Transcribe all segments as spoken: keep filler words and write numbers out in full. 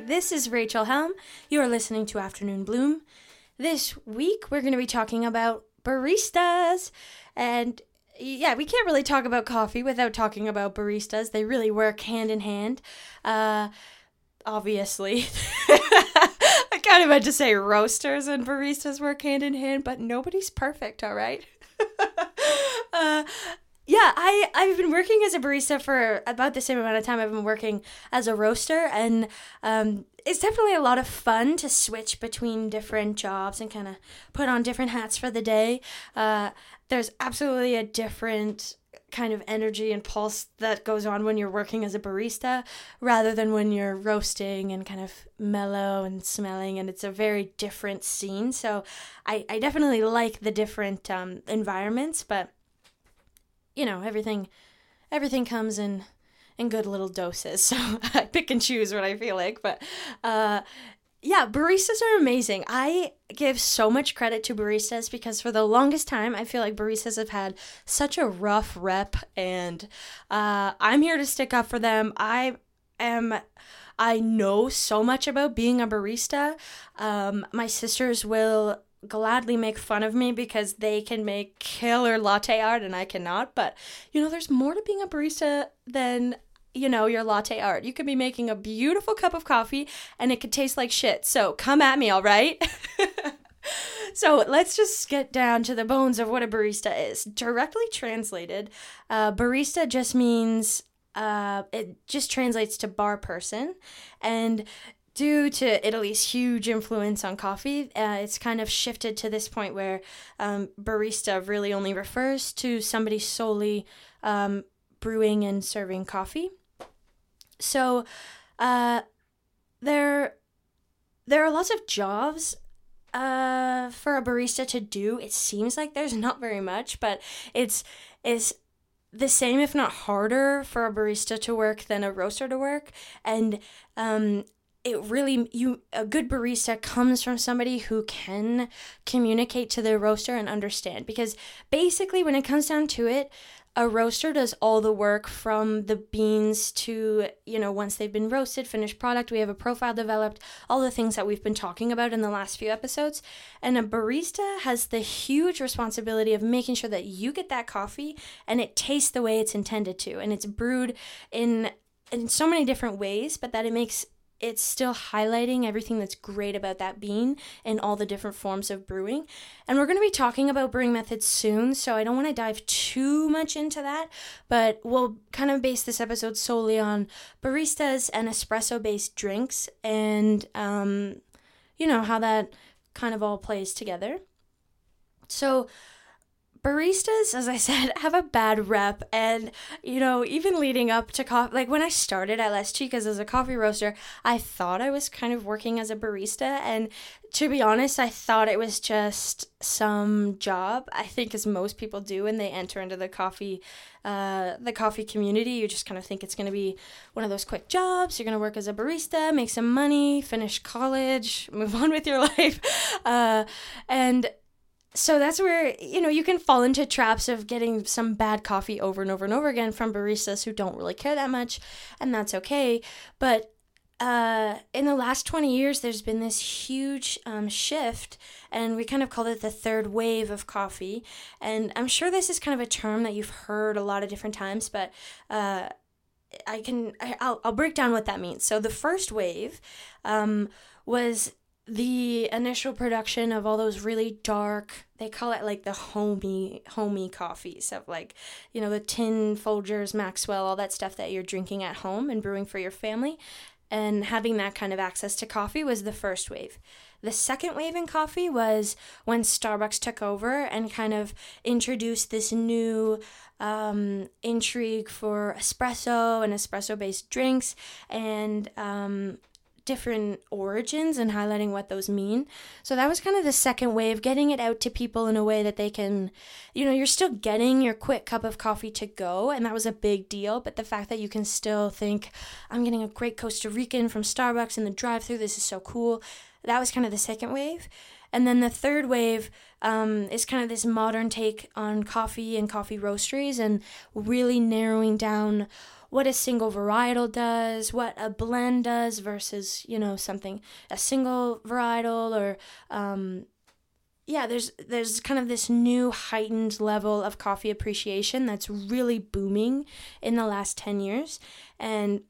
Hi, this is Rachael Helm. You are listening to Afternoon Bloom. This week, we're going to be talking about baristas. And yeah, we can't really talk about coffee without talking about baristas. They really work hand in hand. Uh, obviously. I kind of meant to say roasters and baristas work hand in hand, but nobody's perfect, all right? uh Yeah, I, I've been working as a barista for about the same amount of time I've been working as a roaster, and um, it's definitely a lot of fun to switch between different jobs and kind of put on different hats for the day. Uh, there's absolutely a different kind of energy and pulse that goes on when you're working as a barista rather than when you're roasting and kind of mellow and smelling, and it's a very different scene. So I, I definitely like the different um, environments, but you know, everything everything comes in, in good little doses, so I pick and choose what I feel like, but uh, yeah, baristas are amazing. I give so much credit to baristas because for the longest time, I feel like baristas have had such a rough rep, and uh, I'm here to stick up for them. I am... I know so much about being a barista. Um, my sisters will gladly make fun of me because they can make killer latte art and I cannot, but you know, there's more to being a barista than, you know, your latte art. You could be making a beautiful cup of coffee and it could taste like shit, so come at me, all right? So let's just get down to the bones of what a barista is. Directly translated, uh, barista just means, uh, it just translates to bar person, and due to Italy's huge influence on coffee, uh, it's kind of shifted to this point where um, barista really only refers to somebody solely um, brewing and serving coffee. So uh, there, there are lots of jobs uh, for a barista to do. It seems like there's not very much, but it's it's the same, if not harder, for a barista to work than a roaster to work, and um, It really, you, a good barista comes from somebody who can communicate to their roaster and understand, because basically when it comes down to it, a roaster does all the work from the beans to, you know, once they've been roasted, finished product, we have a profile developed, all the things that we've been talking about in the last few episodes. And a barista has the huge responsibility of making sure that you get that coffee and it tastes the way it's intended to, and it's brewed in in so many different ways, but that it makes it's still highlighting everything that's great about that bean and all the different forms of brewing. And we're going to be talking about brewing methods soon, so I don't want to dive too much into that, but we'll kind of base this episode solely on baristas and espresso-based drinks and, um, you know, how that kind of all plays together. So baristas, as I said, have a bad rep, and, you know, even leading up to coffee, like when I started at Las Chicas as a coffee roaster, I thought I was kind of working as a barista, and to be honest, I thought it was just some job, I think as most people do when they enter into the coffee, uh, the coffee community. You just kind of think it's going to be one of those quick jobs. You're going to work as a barista, make some money, finish college, move on with your life, uh, and so that's where, you know, you can fall into traps of getting some bad coffee over and over and over again from baristas who don't really care that much, and that's okay. But uh, in the last twenty years, there's been this huge um, shift, and we kind of called it the third wave of coffee. And I'm sure this is kind of a term that you've heard a lot of different times, but uh, I can, I, I'll, I'll break down what that means. So the first wave um, was the initial production of all those really dark, they call it like the homey, homey coffees of like, you know, the tin Folgers, Maxwell, all that stuff that you're drinking at home and brewing for your family. And having that kind of access to coffee was the first wave. The second wave in coffee was when Starbucks took over and kind of introduced this new um, intrigue for espresso and espresso-based drinks and um different origins and highlighting what those mean. So that was kind of the second wave, getting it out to people in a way that they can, you know, you're still getting your quick cup of coffee to go, and that was a big deal, but the fact that you can still think, I'm getting a great Costa Rican from Starbucks in the drive-thru, this is so cool. That was kind of the second wave. And then the third wave um, is kind of this modern take on coffee and coffee roasteries and really narrowing down what a single varietal does, what a blend does versus, you know, something, a single varietal or, um, yeah, there's there's kind of this new heightened level of coffee appreciation that's really booming in the last ten years. And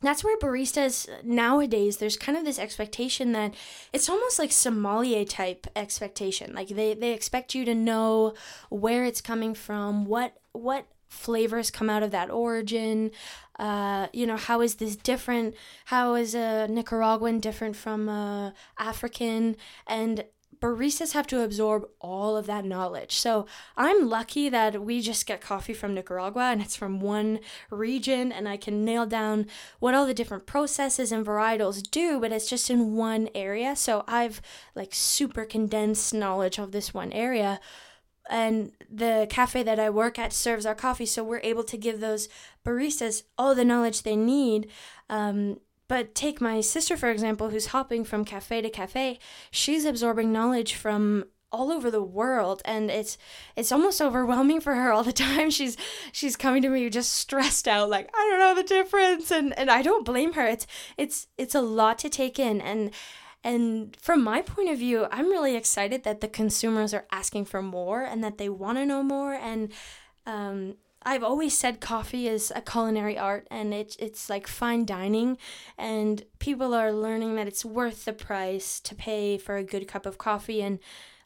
that's where baristas nowadays, there's kind of this expectation that it's almost like sommelier type expectation. Like they, they expect you to know where it's coming from, what what flavors come out of that origin, uh, you know, how is this different, how is a Nicaraguan different from a African, and baristas have to absorb all of that knowledge. So I'm lucky that we just get coffee from Nicaragua and it's from one region, and I can nail down what all the different processes and varietals do, but it's just in one area. So I've like super condensed knowledge of this one area. And the cafe that I work at serves our coffee, so we're able to give those baristas all the knowledge they need. Um, But take my sister, for example, who's hopping from cafe to cafe. She's absorbing knowledge from all over the world, and it's it's almost overwhelming for her all the time. She's she's coming to me just stressed out, like, I don't know the difference, and, and I don't blame her. It's it's it's a lot to take in, and and from my point of view, I'm really excited that the consumers are asking for more and that they want to know more. And um I've always said coffee is a culinary art, and it, it's like fine dining, and people are learning that it's worth the price to pay for a good cup of coffee. And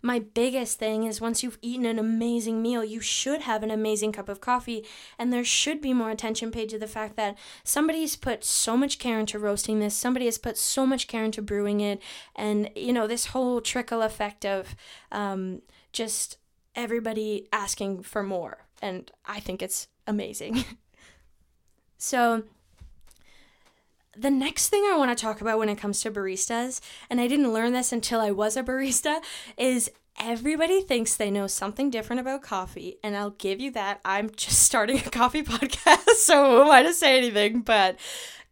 my biggest thing is once you've eaten an amazing meal, you should have an amazing cup of coffee, and there should be more attention paid to the fact that somebody's put so much care into roasting this, somebody has put so much care into brewing it, and, you know, this whole trickle effect of um, just everybody asking for more. And I think it's amazing. So the next thing I want to talk about when it comes to baristas, and I didn't learn this until I was a barista, is everybody thinks they know something different about coffee. And I'll give you that. I'm just starting a coffee podcast, so who am I to say anything? But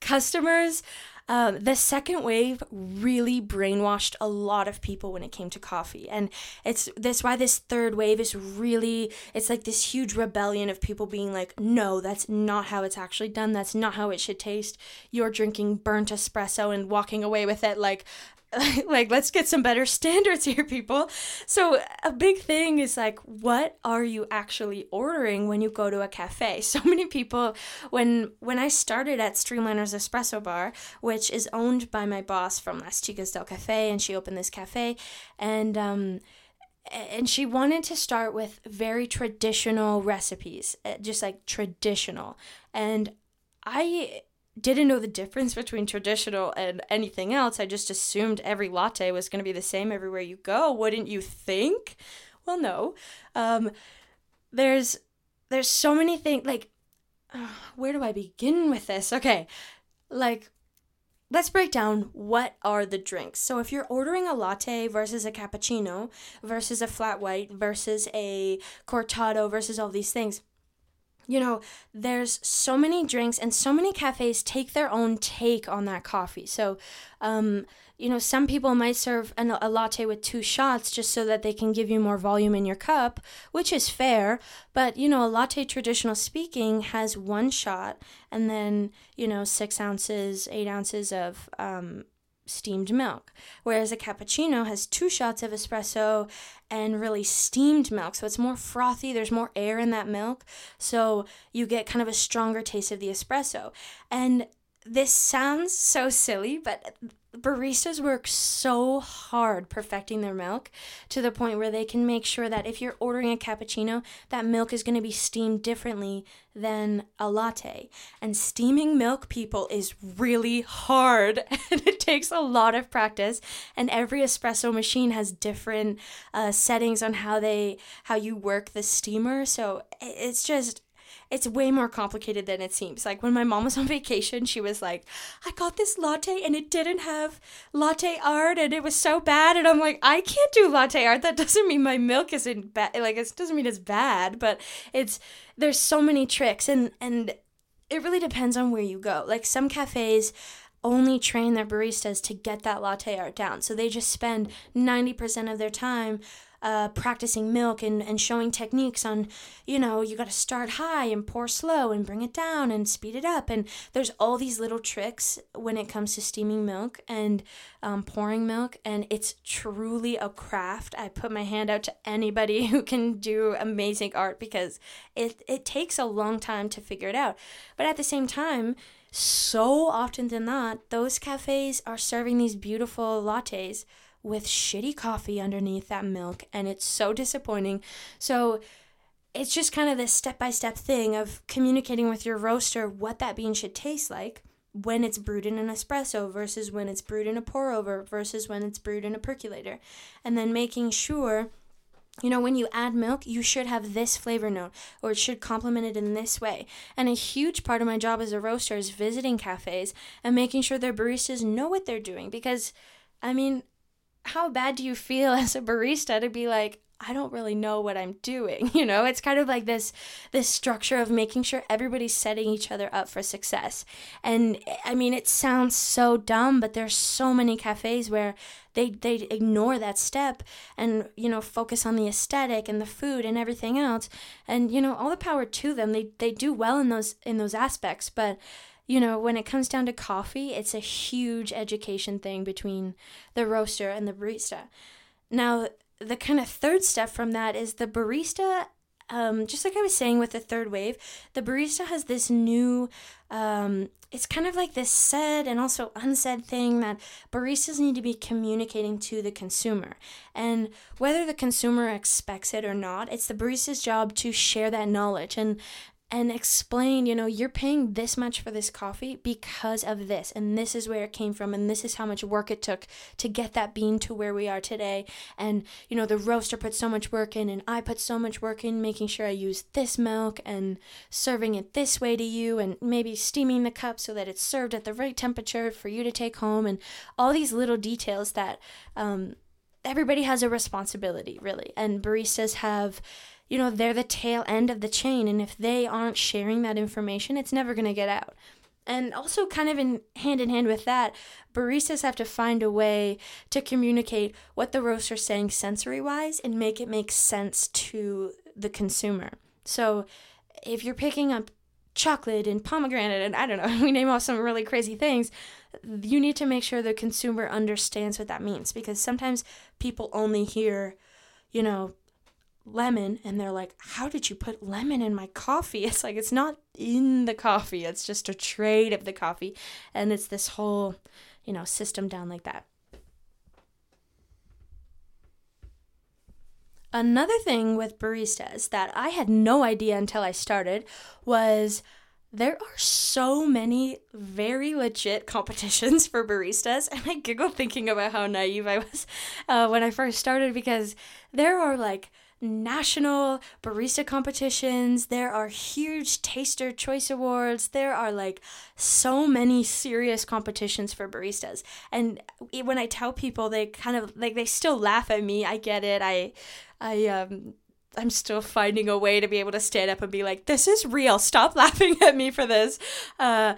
customers... Um, the second wave really brainwashed a lot of people when it came to coffee. And it's that's why this third wave is really, it's like this huge rebellion of people being like, no, that's not how it's actually done. That's not how it should taste. You're drinking burnt espresso and walking away with it like, like, let's get some better standards here, people. So a big thing is like, what are you actually ordering when you go to a cafe? So many people, when when I started at Streamliners Espresso Bar, which is owned by my boss from Las Chicas del Cafe, and she opened this cafe, and um, and she wanted to start with very traditional recipes, just like traditional. And I... didn't know the difference between traditional and anything else. I just assumed every latte was going to be the same everywhere you go. Wouldn't you think? Well, no. Um, there's there's so many things. Like, uh, where do I begin with this? Okay, like, let's break down what are the drinks. So if you're ordering a latte versus a cappuccino versus a flat white versus a cortado versus all these things, you know, there's so many drinks, and so many cafes take their own take on that coffee. So, um, you know, some people might serve an, a latte with two shots just so that they can give you more volume in your cup, which is fair. But, you know, a latte, traditional speaking, has one shot and then, you know, six ounces, eight ounces of um, steamed milk. Whereas a cappuccino has two shots of espresso and really steamed milk. So it's more frothy. There's more air in that milk. So you get kind of a stronger taste of the espresso. And this sounds so silly, but baristas work so hard perfecting their milk to the point where they can make sure that if you're ordering a cappuccino, that milk is going to be steamed differently than a latte. And steaming milk, people, is really hard, and it takes a lot of practice. And every espresso machine has different uh, settings on how they how you work the steamer. So it's just it's way more complicated than it seems. Like when my mom was on vacation, she was like, I got this latte and it didn't have latte art and it was so bad. And I'm like, I can't do latte art. That doesn't mean my milk isn't bad. Like, it doesn't mean it's bad, but it's, there's so many tricks, and, and it really depends on where you go. Like some cafes only train their baristas to get that latte art down. So they just spend ninety percent of their time uh, practicing milk and, and showing techniques on, you know, you got to start high and pour slow and bring it down and speed it up. And there's all these little tricks when it comes to steaming milk and um, pouring milk. And it's truly a craft. I put my hand out to anybody who can do amazing art because it, it takes a long time to figure it out. But at the same time, so often than not, those cafes are serving these beautiful lattes with shitty coffee underneath that milk, and it's so disappointing. So it's just kind of this step-by-step thing of communicating with your roaster what that bean should taste like when it's brewed in an espresso versus when it's brewed in a pour-over versus when it's brewed in a percolator, and then making sure, you know, when you add milk, you should have this flavor note, or it should complement it in this way. And a huge part of my job as a roaster is visiting cafes and making sure their baristas know what they're doing. Because, I mean, how bad do you feel as a barista to be like, I don't really know what I'm doing? You know, it's kind of like this this structure of making sure everybody's setting each other up for success. And I mean, it sounds so dumb, but there's so many cafes where they they ignore that step and, you know, focus on the aesthetic and the food and everything else. And, you know, all the power to them. They they do well in those in those aspects, but you know, when it comes down to coffee, it's a huge education thing between the roaster and the barista. Now, the kind of third step from that is the barista, um, just like I was saying with the third wave, the barista has this new, um, it's kind of like this said and also unsaid thing that baristas need to be communicating to the consumer. And whether the consumer expects it or not, it's the barista's job to share that knowledge and and explain, you know, you're paying this much for this coffee because of this, and this is where it came from, and this is how much work it took to get that bean to where we are today. And, you know, the roaster put so much work in, and I put so much work in making sure I use this milk and serving it this way to you, and maybe steaming the cup so that it's served at the right temperature for you to take home, and all these little details that um, everybody has a responsibility, really. And baristas have, you know, they're the tail end of the chain, and if they aren't sharing that information, it's never going to get out. And also kind of in hand in hand with that, baristas have to find a way to communicate what the roaster's saying sensory-wise and make it make sense to the consumer. So if you're picking up chocolate and pomegranate and I don't know, we name off some really crazy things, you need to make sure the consumer understands what that means, because sometimes people only hear, you know, lemon, and they're like, how did you put lemon in my coffee? It's like, it's not in the coffee, it's just a trait of the coffee. And it's this whole, you know, system down like that. Another thing with baristas that I had no idea until I started was there are so many very legit competitions for baristas, and I giggle thinking about how naive I was uh, when I first started, because there are like national barista competitions, there are huge taster choice awards, there are like so many serious competitions for baristas. And when I tell people, they kind of like, they still laugh at me. I get it. I I um I'm still finding a way to be able to stand up and be like, this is real, stop laughing at me for this, uh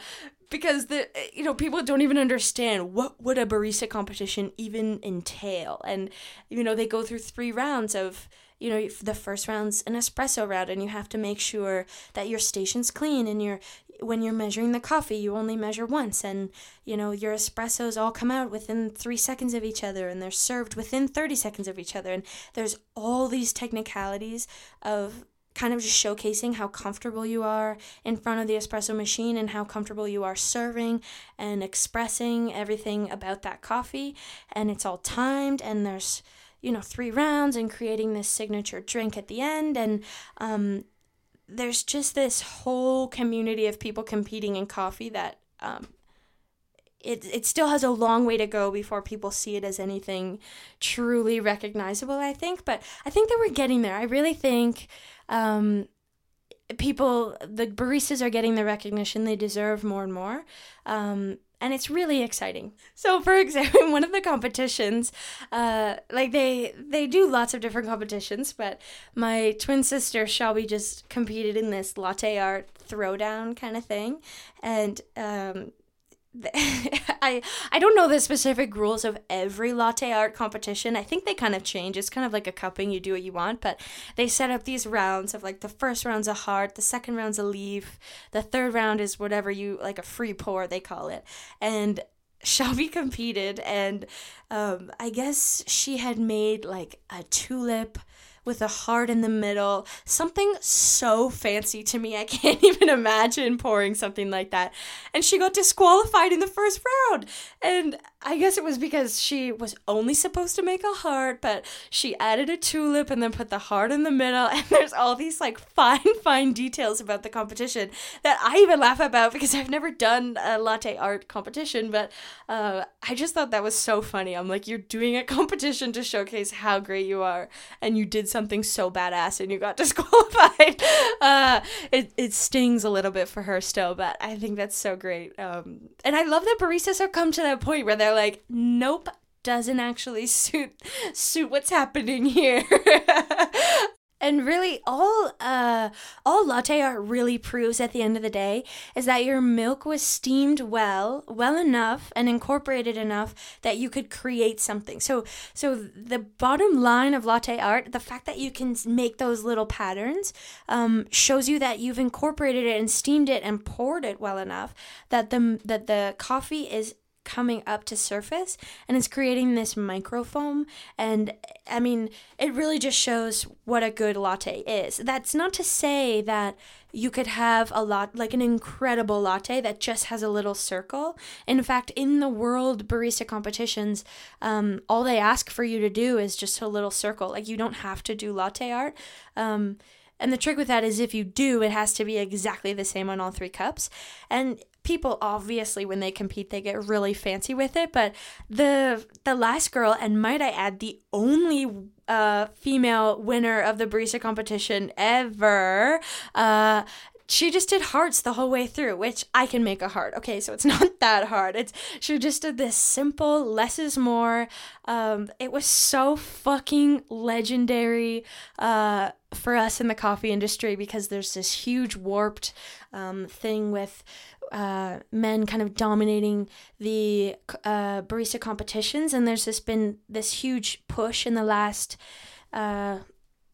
because the you know people don't even understand what would a barista competition even entail. And you know, they go through three rounds of, you know, the first round's an espresso round, and you have to make sure that your station's clean, and you're, when you're measuring the coffee, you only measure once, and, you know, your espressos all come out within three seconds of each other, and they're served within thirty seconds of each other. And there's all these technicalities of kind of just showcasing how comfortable you are in front of the espresso machine and how comfortable you are serving and expressing everything about that coffee. And it's all timed, and there's, you know, three rounds and creating this signature drink at the end. And um, there's just this whole community of people competing in coffee that um, it it still has a long way to go before people see it as anything truly recognizable, I think. But I think that we're getting there. I really think um, people, the baristas are getting the recognition they deserve more and more. Um And it's really exciting. So, for example, in one of the competitions, uh, like they they do lots of different competitions, but my twin sister, Shelby, just competed in this latte art throwdown kind of thing. And um, I I don't know the specific rules of every latte art competition. I think they kind of change. It's kind of like a cupping. You do what you want, but they set up these rounds of like the first round's a heart, the second round's a leaf, the third round is whatever you like, a free pour they call it. And Shelby competed, and um, I guess she had made like a tulip with a heart in the middle, something so fancy to me. I can't even imagine pouring something like that. And she got disqualified in the first round. And I guess it was because she was only supposed to make a heart, but she added a tulip and then put the heart in the middle. And there's all these like fine, fine details about the competition that I even laugh about because I've never done a latte art competition, but uh, I just thought that was so funny. I'm like, you're doing a competition to showcase how great you are, and you did something something so badass and you got disqualified. Uh, it, it stings a little bit for her still, but I think that's so great. Um, and I love that baristas have come to that point where they're like, nope, doesn't actually suit suit what's happening here. And really, all uh, all latte art really proves at the end of the day is that your milk was steamed well, well enough, and incorporated enough that you could create something. So, so the bottom line of latte art, the fact that you can make those little patterns, um, shows you that you've incorporated it and steamed it and poured it well enough that the that the coffee is coming up to surface and it's creating this microfoam. And I mean, it really just shows what a good latte is. That's not to say that you could have a lot, like an incredible latte that just has a little circle. In fact, in the world barista competitions, um, all they ask for you to do is just a little circle. Like, you don't have to do latte art. Um, and the trick with that is if you do, it has to be exactly the same on all three cups. And people, obviously, when they compete, they get really fancy with it, but the the last girl, and might I add, the only uh, female winner of the barista competition ever, uh, she just did hearts the whole way through, which I can make a heart. Okay, so it's not that hard. It's she just did this simple, less is more. Um, it was so fucking legendary uh, for us in the coffee industry because there's this huge warped um, thing with Uh, men kind of dominating the uh, barista competitions, and there's just been this huge push in the last uh,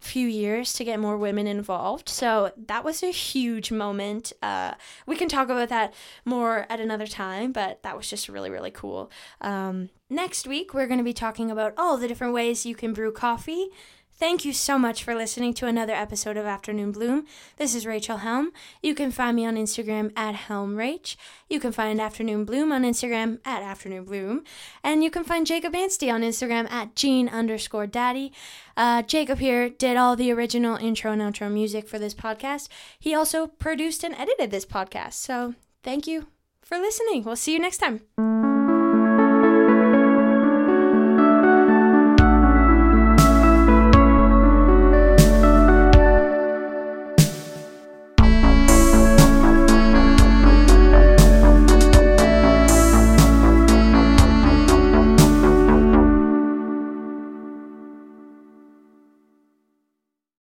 few years to get more women involved. So that was a huge moment. Uh, we can talk about that more at another time, but that was just really, really cool. Um, next week, we're going to be talking about all the different ways you can brew coffee. Thank you so much for listening to another episode of Afternoon Bloom. This is Rachael Helm. You can find me on Instagram at HelmRach. You can find Afternoon Bloom on Instagram at Afternoon Bloom. And you can find Jacob Anstey on Instagram at Gene underscore Daddy. Uh, Jacob here did all the original intro and outro music for this podcast. He also produced and edited this podcast. So thank you for listening. We'll see you next time.